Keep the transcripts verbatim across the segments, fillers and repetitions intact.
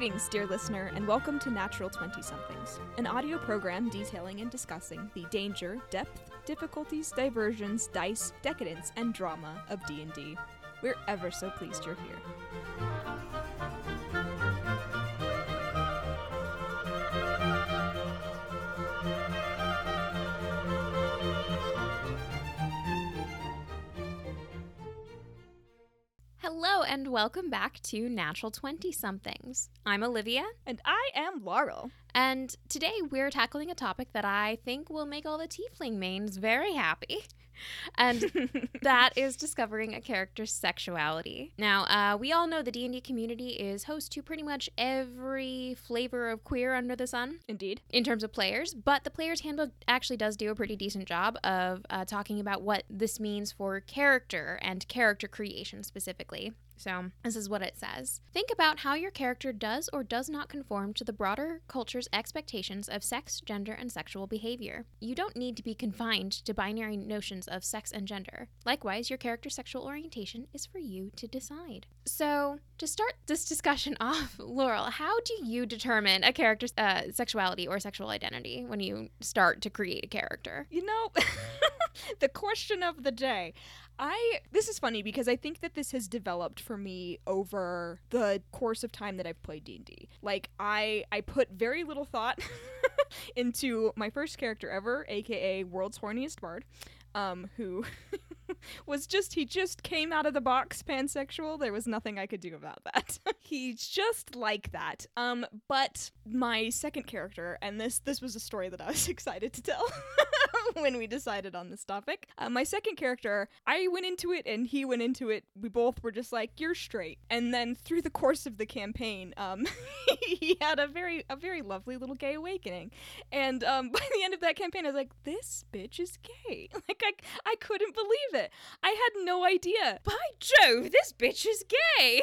Greetings, dear listener, and welcome to Natural twenty-somethings, an audio program detailing and discussing the danger, depth, difficulties, diversions, dice, decadence, and drama of D and D. We're ever so pleased you're here. Hello and welcome back to Natural twenty-somethings. I'm Olivia. And I am Laurel. And today we're tackling a topic that I think will make all the tiefling mains very happy. And that is discovering a character's sexuality. Now, uh, we all know the D and D community is host to pretty much every flavor of queer under the sun. Indeed. In terms of players. But the Player's Handbook actually does do a pretty decent job of uh, talking about what this means for character and character creation specifically. So this is what it says. Think about how your character does or does not conform to the broader culture's expectations of sex, gender, and sexual behavior. You don't need to be confined to binary notions of sex and gender. Likewise, your character's sexual orientation is for you to decide. So to start this discussion off, Laurel, how do you determine a character's uh, sexuality or sexual identity when you start to create a character? You know, the question of the day. I, this is funny because I think that this has developed for me over the course of time that I've played D and D. Like, I, I put very little thought into my first character ever, aka World's Horniest Bard, um, who was just, he just came out of the box pansexual. There was nothing I could do about that. He's just like that. Um, but my second character, and this, this was a story that I was excited to tell. When we decided on this topic, uh, my second character, I went into it and he went into it. We both were just like, "You're straight." And then through the course of the campaign, um, he had a very, a very lovely little gay awakening. And um, by the end of that campaign, I was like, "This bitch is gay!" Like, I, I couldn't believe it. I had no idea. By Jove, this bitch is gay.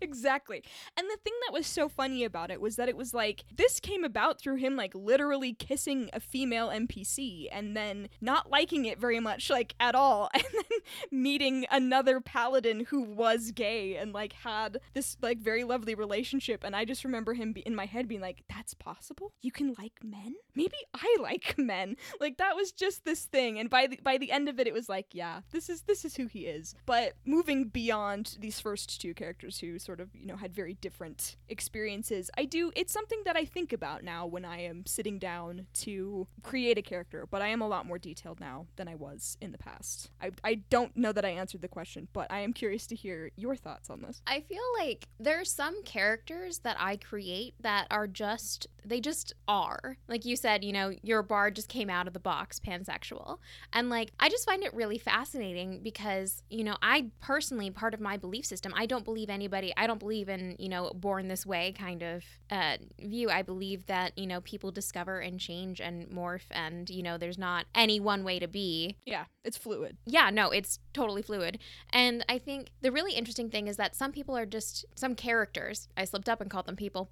Exactly. And the thing that was so funny about it was that it was like, this came about through him like literally kissing a female N P C and then not liking it very much, like at all, and then meeting another paladin who was gay and like had this like very lovely relationship. And I just remember him be- in my head being like, that's possible? You can like men? Maybe I like men. Like, that was just this thing. And by the by the end of it, it was like, yeah, this is this is who he is. But moving beyond these first two characters who sort of, you know, had very different experiences, I do, it's something that I think about now when I am sitting down to create a character, but I am a lot more detailed now than I was in the past. I, I don't know that I answered the question, but I am curious to hear your thoughts on this. I feel like there are some characters that I create that are just, they just are. Like you said, you know, your bard just came out of the box pansexual. And like, I just find it really fascinating because, you know, I personally, part of my belief system, I don't believe anybody I don't believe in, you know, born this way kind of uh, view. I believe that, you know, people discover and change and morph and, you know, there's not any one way to be. Yeah, it's fluid. Yeah, no, it's totally fluid. And I think the really interesting thing is that some people are just, some characters, I slipped up and called them people.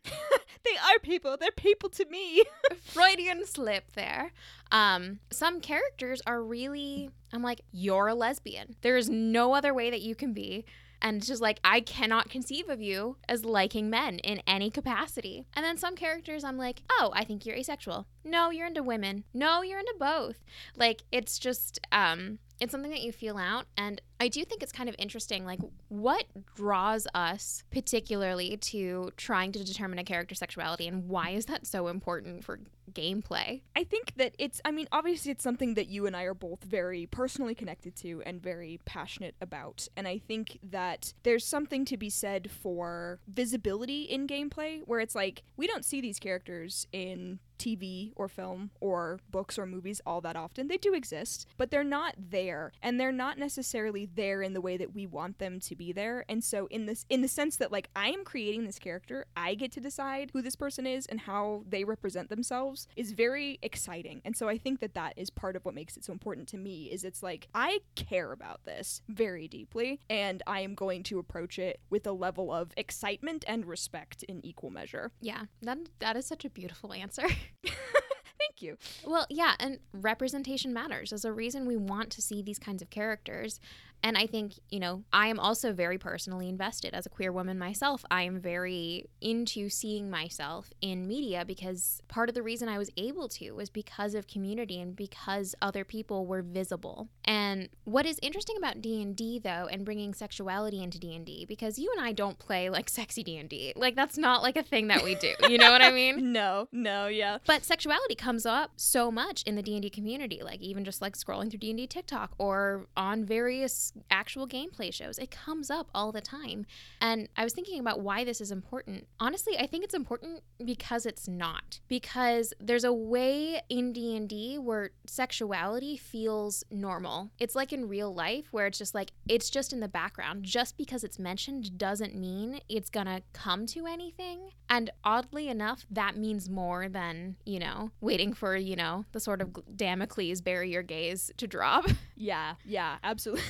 They are people. They're people to me. Freudian slip there. Um, some characters are really, I'm like, you're a lesbian. There is no other way that you can be. And it's just like, I cannot conceive of you as liking men in any capacity. And then some characters I'm like, oh, I think you're asexual. No, you're into women. No, you're into both. Like, it's just, um, it's something that you feel out. And I do think it's kind of interesting, like, what draws us particularly to trying to determine a character's sexuality, and why is that so important for gameplay? I think that it's, I mean, obviously it's something that you and I are both very personally connected to and very passionate about. And I think that there's something to be said for visibility in gameplay, where it's like, we don't see these characters in T V or film or books or movies all that often. They do exist, but they're not there, and they're not necessarily there in the way that we want them to be there. And so in this, in the sense that like, I am creating this character, I get to decide who this person is and how they represent themselves, is very exciting. And so I think that that is part of what makes it so important to me, is it's like, I care about this very deeply, and I am going to approach it with a level of excitement and respect in equal measure. Yeah, that that is such a beautiful answer. Thank you. Well, yeah, and representation matters. There's a reason we want to see these kinds of characters. And I think, you know, I am also very personally invested as a queer woman myself. I am very into seeing myself in media, because part of the reason I was able to was because of community and because other people were visible. And what is interesting about D and D, though, and bringing sexuality into D and D, because you and I don't play like sexy D and D. Like, that's not like a thing that we do. You know what I mean? No, no, yeah. But sexuality comes up so much in the D and D community, like even just like scrolling through D and D TikTok or on various actual gameplay shows. It comes up all the time. And I was thinking about why this is important. Honestly, I think it's important because it's not. Because there's a way in D and D where sexuality feels normal. It's like in real life where it's just like, it's just in the background. Just because it's mentioned doesn't mean it's gonna come to anything. And oddly enough, that means more than, you know, waiting for, you know, the sort of Damocles bury your gaze to drop. Yeah, yeah, absolutely.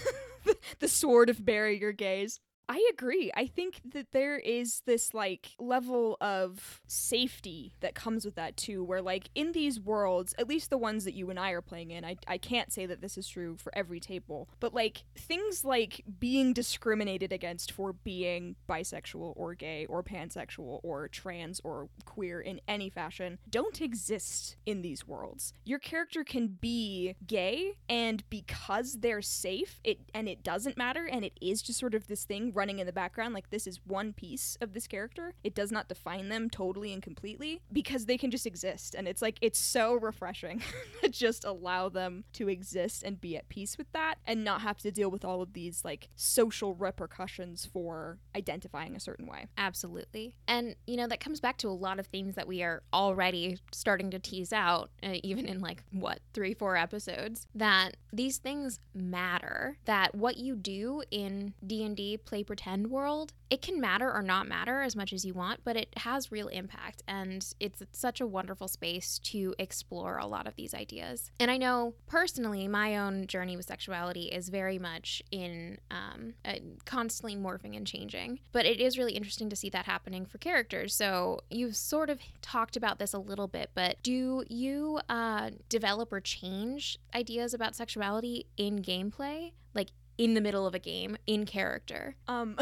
The sword of bury your gaze. I agree. I think that there is this, like, level of safety that comes with that, too, where, like, in these worlds, at least the ones that you and I are playing in, I, I can't say that this is true for every table, but, like, things like being discriminated against for being bisexual or gay or pansexual or trans or queer in any fashion don't exist in these worlds. Your character can be gay, and because they're safe, it and it doesn't matter, and it is just sort of this thing running in the background, like this is one piece of this character. It does not define them totally and completely because they can just exist. And it's like, it's so refreshing to just allow them to exist and be at peace with that and not have to deal with all of these like social repercussions for identifying a certain way. Absolutely. And you know, that comes back to a lot of themes that we are already starting to tease out, uh, even in like what, three, four episodes, that these things matter, that what you do in D and D play pretend world, it can matter or not matter as much as you want, but it has real impact. And it's such a wonderful space to explore a lot of these ideas. And I know personally my own journey with sexuality is very much in um, uh, constantly morphing and changing, but it is really interesting to see that happening for characters. So you've sort of talked about this a little bit, but do you uh, develop or change ideas about sexuality in gameplay? Like, in the middle of a game, in character? Um,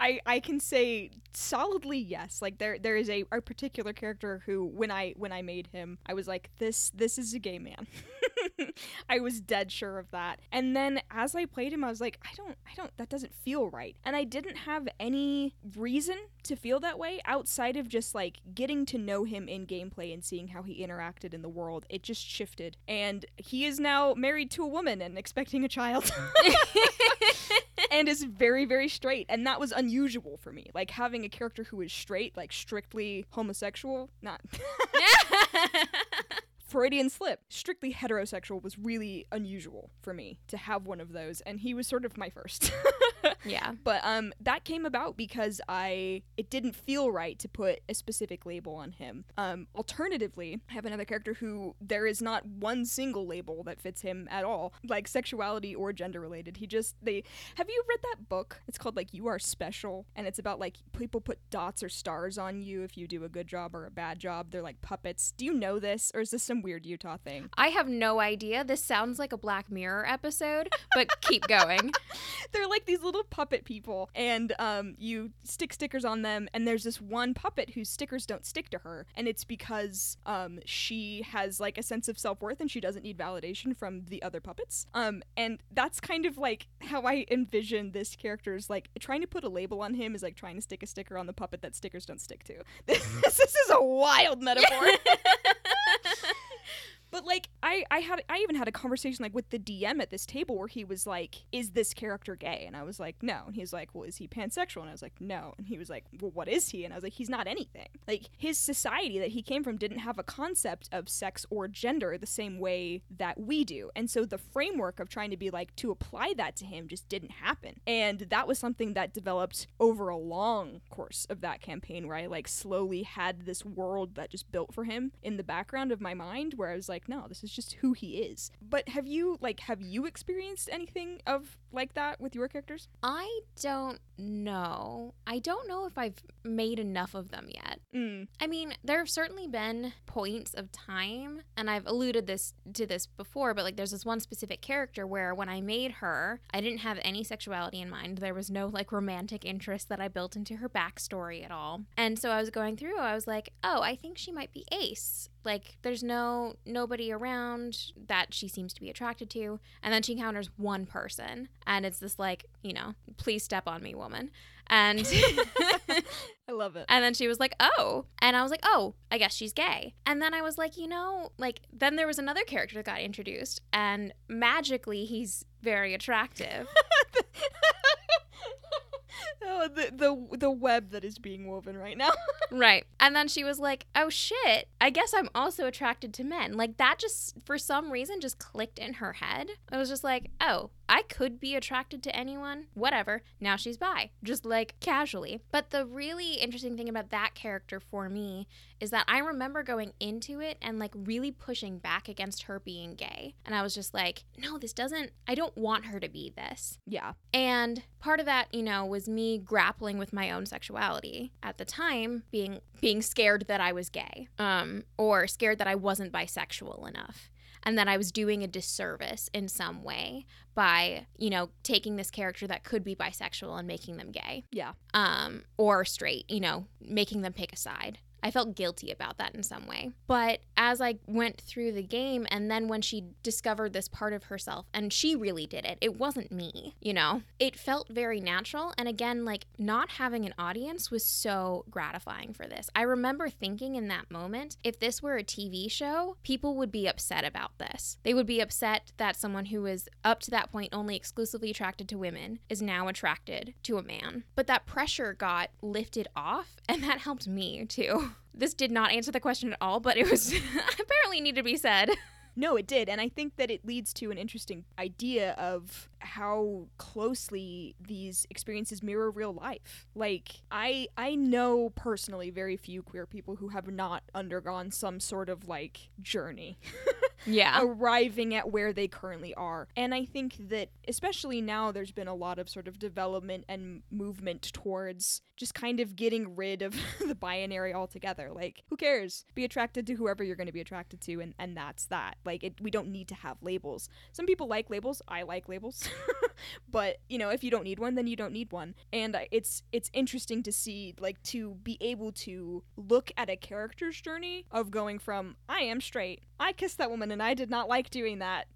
I I can say solidly yes. Like there there is a, a particular character who when I when I made him, I was like, this this is a gay man. I was dead sure of that. And then as I played him, I was like, I don't, I don't, that doesn't feel right. And I didn't have any reason to feel that way outside of just like getting to know him in gameplay and seeing how he interacted in the world. It just shifted. And he is now married to a woman and expecting a child. And is very, very straight. And that was unusual for me. Like having a character who is straight, like strictly homosexual, not... Freudian slip. Strictly heterosexual was really unusual for me to have one of those, and he was sort of my first. Yeah. But um, that came about because I it didn't feel right to put a specific label on him. Um, alternatively, I have another character who there is not one single label that fits him at all, like sexuality or gender related. He just they have you read that book? It's called like You Are Special, and it's about like people put dots or stars on you if you do a good job or a bad job. They're like puppets. Do you know this, or is this some weird Utah thing? I have no idea. This sounds like a Black Mirror episode, but keep going. They're like these little puppet people, and um, you stick stickers on them, and there's this one puppet whose stickers don't stick to her, and it's because um, she has like a sense of self-worth and she doesn't need validation from the other puppets. Um, and that's kind of like how I envision this character is like trying to put a label on him is like trying to stick a sticker on the puppet that stickers don't stick to. This, this is a wild metaphor. But, like, I, I had I even had a conversation, like, with the D M at this table where he was like, is this character gay? And I was like, no. And he's like, well, is he pansexual? And I was like, no. And he was like, well, what is he? And I was like, he's not anything. Like, his society that he came from didn't have a concept of sex or gender the same way that we do. And so the framework of trying to be, like, to apply that to him just didn't happen. And that was something that developed over a long course of that campaign where I, like, slowly had this world that just built for him in the background of my mind where I was like, like, no, this is just who he is. But have you, like, have you experienced anything of like that with your characters? I don't know. I don't know if I've made enough of them yet. Mm. I mean, there have certainly been points of time, and I've alluded this to this before, but, like, there's this one specific character where when I made her, I didn't have any sexuality in mind. There was no, like, romantic interest that I built into her backstory at all. And so I was going through, I was like, oh, I think she might be ace. Like, there's no nobody around that she seems to be attracted to. And then she encounters one person. And it's this, like, you know, please step on me, woman. And I love it. And then she was like, oh. And I was like, oh, I guess she's gay. And then I was like, you know, like, then there was another character that got introduced. And magically, he's very attractive. Oh, the, the the web that is being woven right now. Right. And then she was like, oh, shit, I guess I'm also attracted to men. Like, that just, for some reason, just clicked in her head. I was just like, oh, I could be attracted to anyone. Whatever. Now she's bi. Just, like, casually. But the really interesting thing about that character for me is that I remember going into it and, like, really pushing back against her being gay. And I was just like, no, this doesn't, I don't want her to be this. Yeah. And part of that, you know, was me grappling with my own sexuality at the time, being being scared that I was gay, um, or scared that I wasn't bisexual enough. And that I was doing a disservice in some way by, you know, taking this character that could be bisexual and making them gay. Yeah. Um, or straight, you know, making them pick a side. I felt guilty about that in some way. But as I went through the game, and then when she discovered this part of herself, and she really did it, it wasn't me, you know, it felt very natural. And again, like, not having an audience was so gratifying for this. I remember thinking in that moment, if this were a T V show, people would be upset about this. They would be upset that someone who was up to that point only exclusively attracted to women is now attracted to a man. But that pressure got lifted off, and that helped me too. This did not answer the question at all, but it was apparently needed to be said. No, it did. And I think that it leads to an interesting idea of how closely these experiences mirror real life. Like, I I know personally very few queer people who have not undergone some sort of, like, journey. Yeah. Arriving at where they currently are. And I think that especially now there's been a lot of sort of development and movement towards just kind of getting rid of the binary altogether. Like, who cares? Be attracted to whoever you're going to be attracted to, and, and that's that. Like, it, we don't need to have labels. Some people like labels. I like labels. But, you know, if you don't need one, then you don't need one. And it's it's interesting to see, like, to be able to look at a character's journey of going from, I am straight, I kissed that woman and I did not like doing that.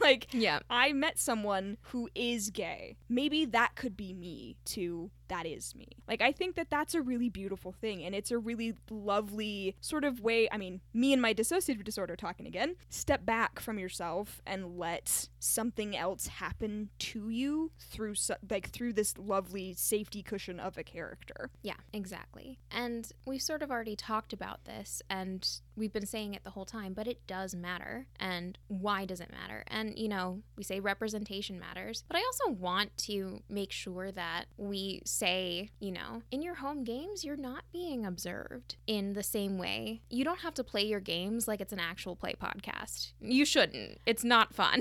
Like, yeah. I met someone who is gay. Maybe that could be me, too. That is me. Like, I think that that's a really beautiful thing, and it's a really lovely sort of way. I mean, me and my dissociative disorder talking again. Step back from yourself and let something else happen to you through, so, like, through this lovely safety cushion of a character. Yeah, exactly. And we've sort of already talked about this, and we've been saying it the whole time, but it does matter. And why does it matter? And, you know, we say representation matters, but I also want to make sure that we say, you know, in your home games, you're not being observed in the same way. You don't have to play your games like it's an actual play podcast. You shouldn't. It's not fun.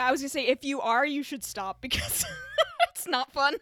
I was gonna say, if you are, you should stop, because it's not fun.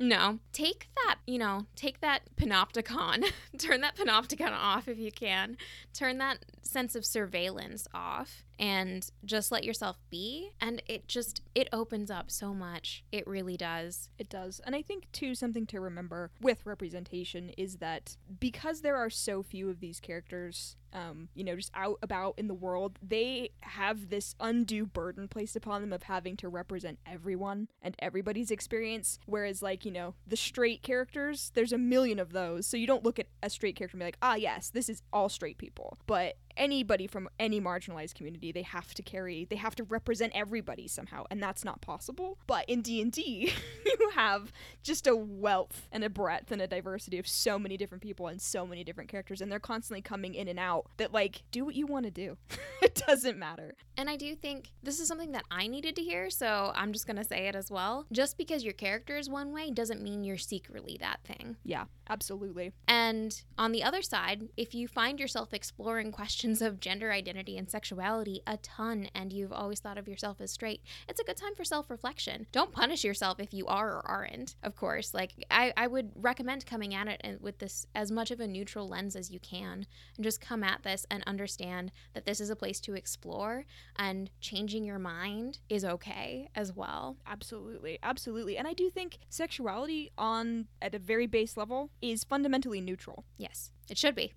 No. Take that, you know, take that panopticon. Turn that panopticon off if you can. Turn that sense of surveillance off and just let yourself be. And it just, it opens up so much. It really does. It does. And I think, too, something to remember with representation is that because there are so few of these characters, um, you know, just out about in the world, they have this undue burden placed upon them of having to represent everyone and everybody's experience. Whereas, like, you know, the straight characters, there's a million of those. So you don't look at a straight character and be like, ah, yes, this is all straight people. But anybody from any marginalized community, they have to carry, they have to represent everybody somehow, and that's not possible. But in D and D, you have just a wealth and a breadth and a diversity of so many different people and so many different characters, and they're constantly coming in and out. That, like, do what you want to do. It doesn't matter. And I do think this is something that I needed to hear, so I'm just gonna say it as well. Just because your character is one way doesn't mean you're secretly that thing. Yeah, absolutely. And on the other side, if you find yourself exploring questions questions of gender identity and sexuality a ton, and you've always thought of yourself as straight, it's a good time for self-reflection. Don't punish yourself if you are or aren't, of course. Like, I, I would recommend coming at it with this as much of a neutral lens as you can, and just come at this and understand that this is a place to explore, and changing your mind is okay as well. Absolutely. Absolutely. And I do think sexuality on at a very base level is fundamentally neutral. Yes, it should be.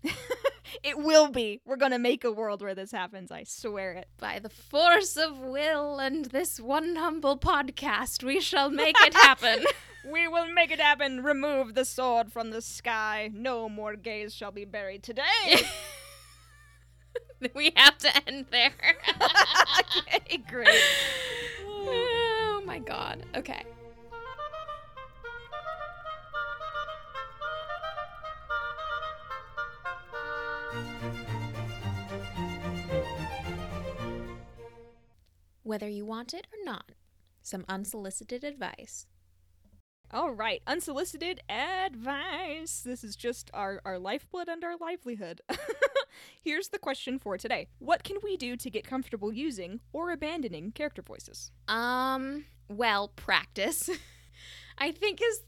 It will be. We're going to make a world where this happens. I swear it. By the force of will and this one humble podcast, we shall make it happen. We will make it happen. Remove the sword from the sky. No more gays shall be buried today. We have to end there. Okay, great. Oh my God. Okay. Whether you want it or not, some unsolicited advice. All right, unsolicited advice. This is just our, our lifeblood and our livelihood. Here's the question for today. What can we do to get comfortable using or abandoning character voices? Um, well, practice. I think is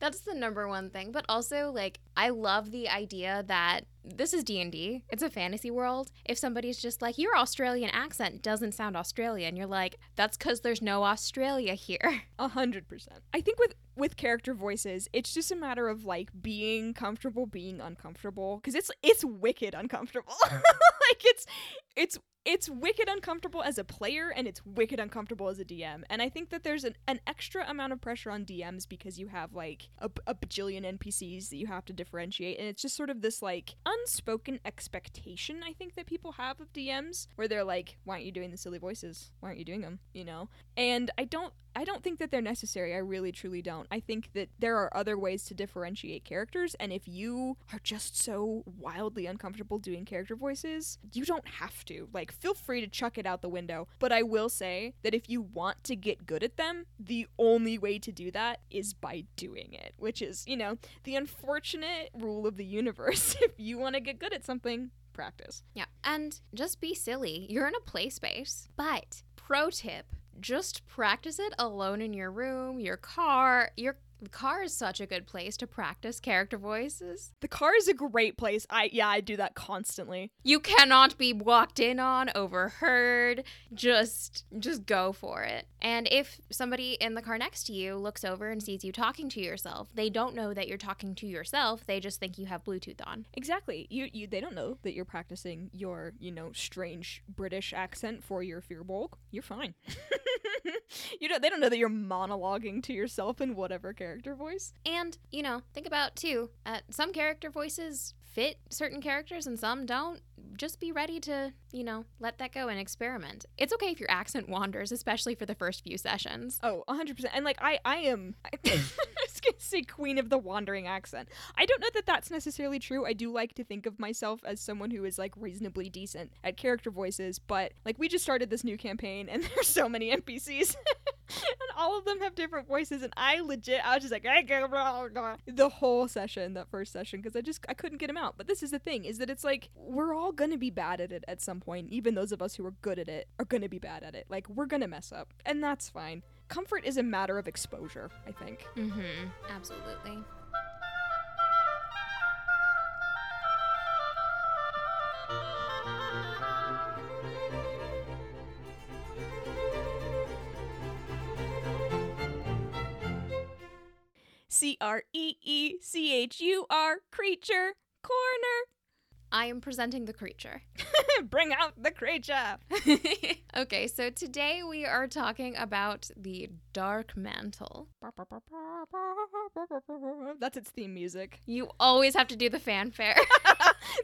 that's the number one thing. But also, like, I love the idea that this is D and D. It's a fantasy world. If somebody's just like, your Australian accent doesn't sound Australian, you're like, that's because there's no Australia here. A hundred percent. I think with, with character voices, it's just a matter of, like, being comfortable, being uncomfortable. Because it's it's wicked uncomfortable. Like, it's it's... It's wicked uncomfortable as a player, and it's wicked uncomfortable as a D M. And I think that there's an, an extra amount of pressure on D Ms because you have, like, a, a bajillion N P Cs that you have to differentiate. And it's just sort of this, like, unspoken expectation, I think, that people have of D Ms, where they're like, why aren't you doing the silly voices? Why aren't you doing them? You know? And I don't... I don't think that they're necessary. I really, truly don't. I think that there are other ways to differentiate characters, and if you are just so wildly uncomfortable doing character voices, you don't have to. Like, feel free to chuck it out the window. But I will say that if you want to get good at them, the only way to do that is by doing it, which is, you know, the unfortunate rule of the universe. If you want to get good at something, practice. Yeah. And just be silly. You're in a play space. But pro tip. Just practice it alone in your room, your car. Your car is such a good place to practice character voices. The car is a great place. I yeah, I do that constantly. You cannot be walked in on, overheard. Just just go for it. And if somebody in the car next to you looks over and sees you talking to yourself, they don't know that you're talking to yourself. They just think you have Bluetooth on. Exactly. You, you they don't know that you're practicing your, you know, strange British accent for your fearbolg. You're fine. You know, they don't know that you're monologuing to yourself in whatever character voice. And, you know, think about, too, uh, some character voices fit certain characters and some don't. Just be ready to, you know, let that go and experiment. It's okay if your accent wanders, especially for the first few sessions. Oh, one hundred percent. And, like, I, I am, I, I was going to say queen of the wandering accent. I don't know that that's necessarily true. I do like to think of myself as someone who is, like, reasonably decent at character voices. But, like, we just started this new campaign, and there's so many N P Cs. And all of them have different voices, and I legit, I was just like, the whole session, that first session, because I just, I couldn't get them out. But this is the thing, is that it's like, we're all gonna be bad at it at some point. Even those of us who are good at it are gonna be bad at it. Like, we're gonna mess up, and that's fine. Comfort is a matter of exposure, I think. Mm-hmm. Absolutely. C R E E C H U R, Creature Corner. I am presenting the creature. Bring out the creature. Okay, so today we are talking about the Dark Mantle. That's its theme music. You always have to do the fanfare.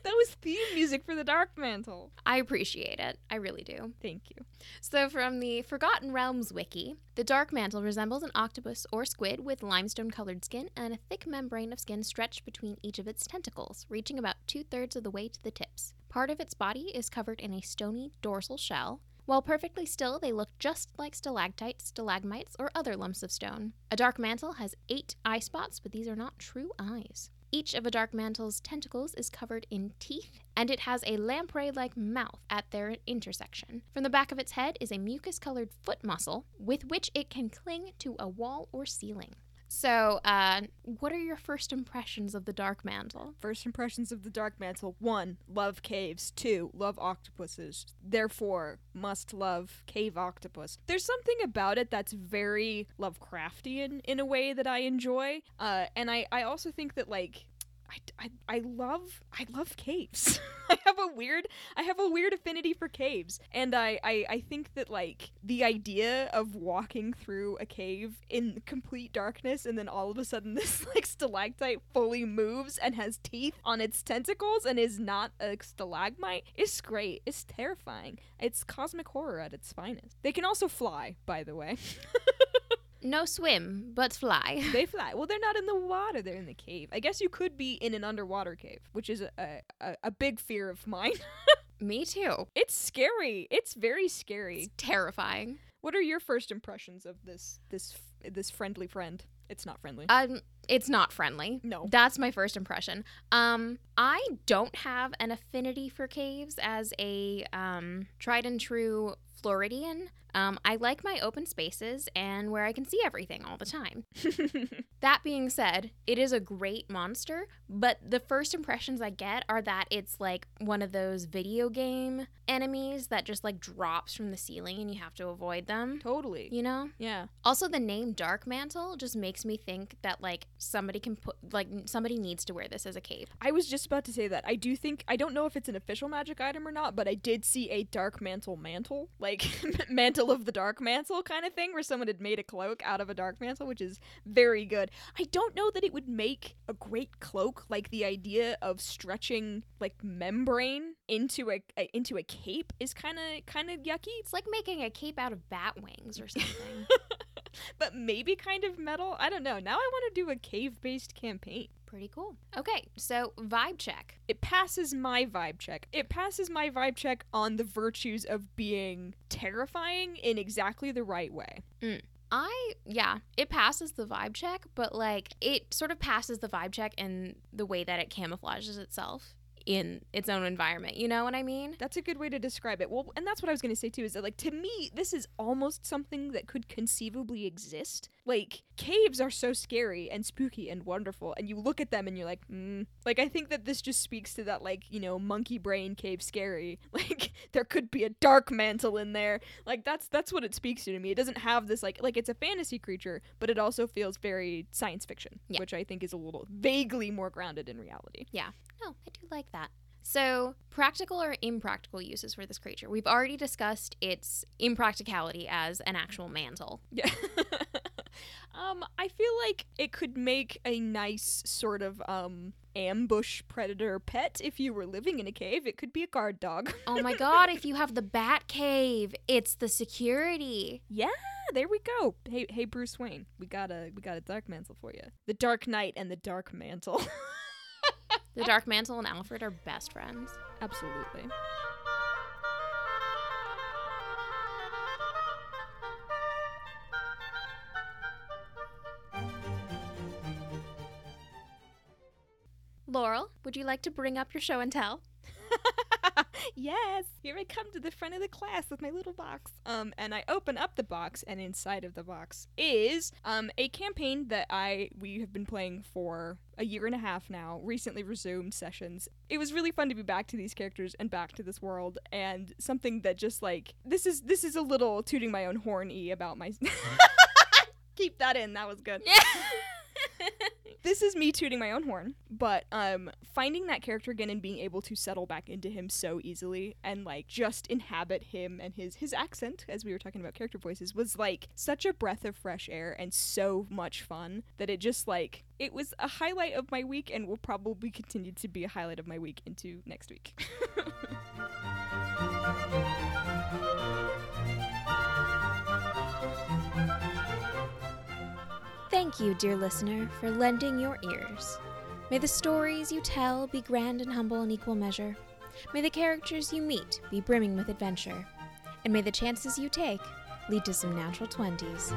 That was theme music for the Dark Mantle. I appreciate it. I really do. Thank you. So from the Forgotten Realms wiki, the Dark Mantle resembles an octopus or squid with limestone-colored skin and a thick membrane of skin stretched between each of its tentacles, reaching about two-thirds of the way to the tips. Part of its body is covered in a stony dorsal shell. While perfectly still, they look just like stalactites, stalagmites, or other lumps of stone. A dark mantle has eight eye spots, but these are not true eyes. Each of a Dark Mantle's tentacles is covered in teeth, and it has a lamprey-like mouth at their intersection. From the back of its head is a mucus-colored foot muscle with which it can cling to a wall or ceiling. So, uh, what are your first impressions of the Dark Mantle? First impressions of the Dark Mantle. One, love caves. Two, love octopuses. Therefore, must love cave octopus. There's something about it that's very Lovecraftian in a way that I enjoy. Uh, and I, I also think that, like... I, I, I love I love caves. I have a weird I have a weird affinity for caves, and I, I, I think that, like, the idea of walking through a cave in complete darkness and then all of a sudden this, like, stalactite fully moves and has teeth on its tentacles and is not a stalagmite is great. It's terrifying. It's cosmic horror at its finest. They can also fly, by the way. No swim, but fly. They fly. Well, they're not in the water. They're in the cave. I guess you could be in an underwater cave, which is a a, a big fear of mine. Me too. It's scary. It's very scary. It's terrifying. What are your first impressions of this this this friendly friend? It's not friendly. Um, it's not friendly. No. That's my first impression. Um, I don't have an affinity for caves as a um tried and true Floridian. Um, I like my open spaces and where I can see everything all the time. That being said, it is a great monster, but the first impressions I get are that it's like one of those video game enemies that just, like, drops from the ceiling and you have to avoid them. Totally. You know? Yeah. Also, the name Dark Mantle just makes me think that, like, somebody can put, like, somebody needs to wear this as a cape. I was just about to say that. I do think, I don't know if it's an official magic item or not, but I did see a Dark Mantle mantle, like, mantle of the Dark Mantle kind of thing, where someone had made a cloak out of a Dark Mantle, which is very good. I don't know that it would make a great cloak, like the idea of stretching, like, membrane into a, a into a cape is kind of kind of yucky. It's like making a cape out of bat wings or something. But maybe kind of metal. I don't know. Now I want to do a cave-based campaign. Pretty cool. Okay, so vibe check. It passes my vibe check. It passes my vibe check on the virtues of being terrifying in exactly the right way. Mm. I, yeah, it passes the vibe check, but, like, it sort of passes the vibe check in the way that it camouflages itself in its own environment. You know what I mean? That's a good way to describe it. Well, and that's what I was going to say too, is that, like, to me, this is almost something that could conceivably exist. Like, caves are so scary and spooky and wonderful, and you look at them and you're like, hmm. Like, I think that this just speaks to that, like, you know, monkey brain cave scary. Like, there could be a Dark Mantle in there. Like, that's that's what it speaks to to me. It doesn't have this, like, like it's a fantasy creature, but it also feels very science fiction, yeah. Which I think is a little vaguely more grounded in reality. Yeah. No, I do like that. So, practical or impractical uses for this creature? We've already discussed its impracticality as an actual mantle. Yeah. um, I feel like it could make a nice sort of um ambush predator pet if you were living in a cave. It could be a guard dog. Oh my god, if you have the bat cave, it's the security. Yeah. There we go. Hey, hey, Bruce Wayne. We got a we got a Dark Mantle for you. The Dark Knight and the Dark Mantle. The Dark Mantle and Alfred are best friends. Absolutely. Laurel, would you like to bring up your show and tell? Yes, here I come to the front of the class with my little box. Um, and I open up the box, and inside of the box is um a campaign that I we have been playing for a year and a half now. Recently resumed sessions. It was really fun to be back to these characters and back to this world, and something that just, like, this is this is a little tooting my own horn-y about my. Keep that in. That was good. Yeah. This is me tooting my own horn, but um, finding that character again and being able to settle back into him so easily and, like, just inhabit him and his, his accent, as we were talking about character voices, was, like, such a breath of fresh air and so much fun that it just, like, it was a highlight of my week and will probably continue to be a highlight of my week into next week. Thank you, dear listener, for lending your ears. May the stories you tell be grand and humble in equal measure. May the characters you meet be brimming with adventure. And may the chances you take lead to some natural twenties.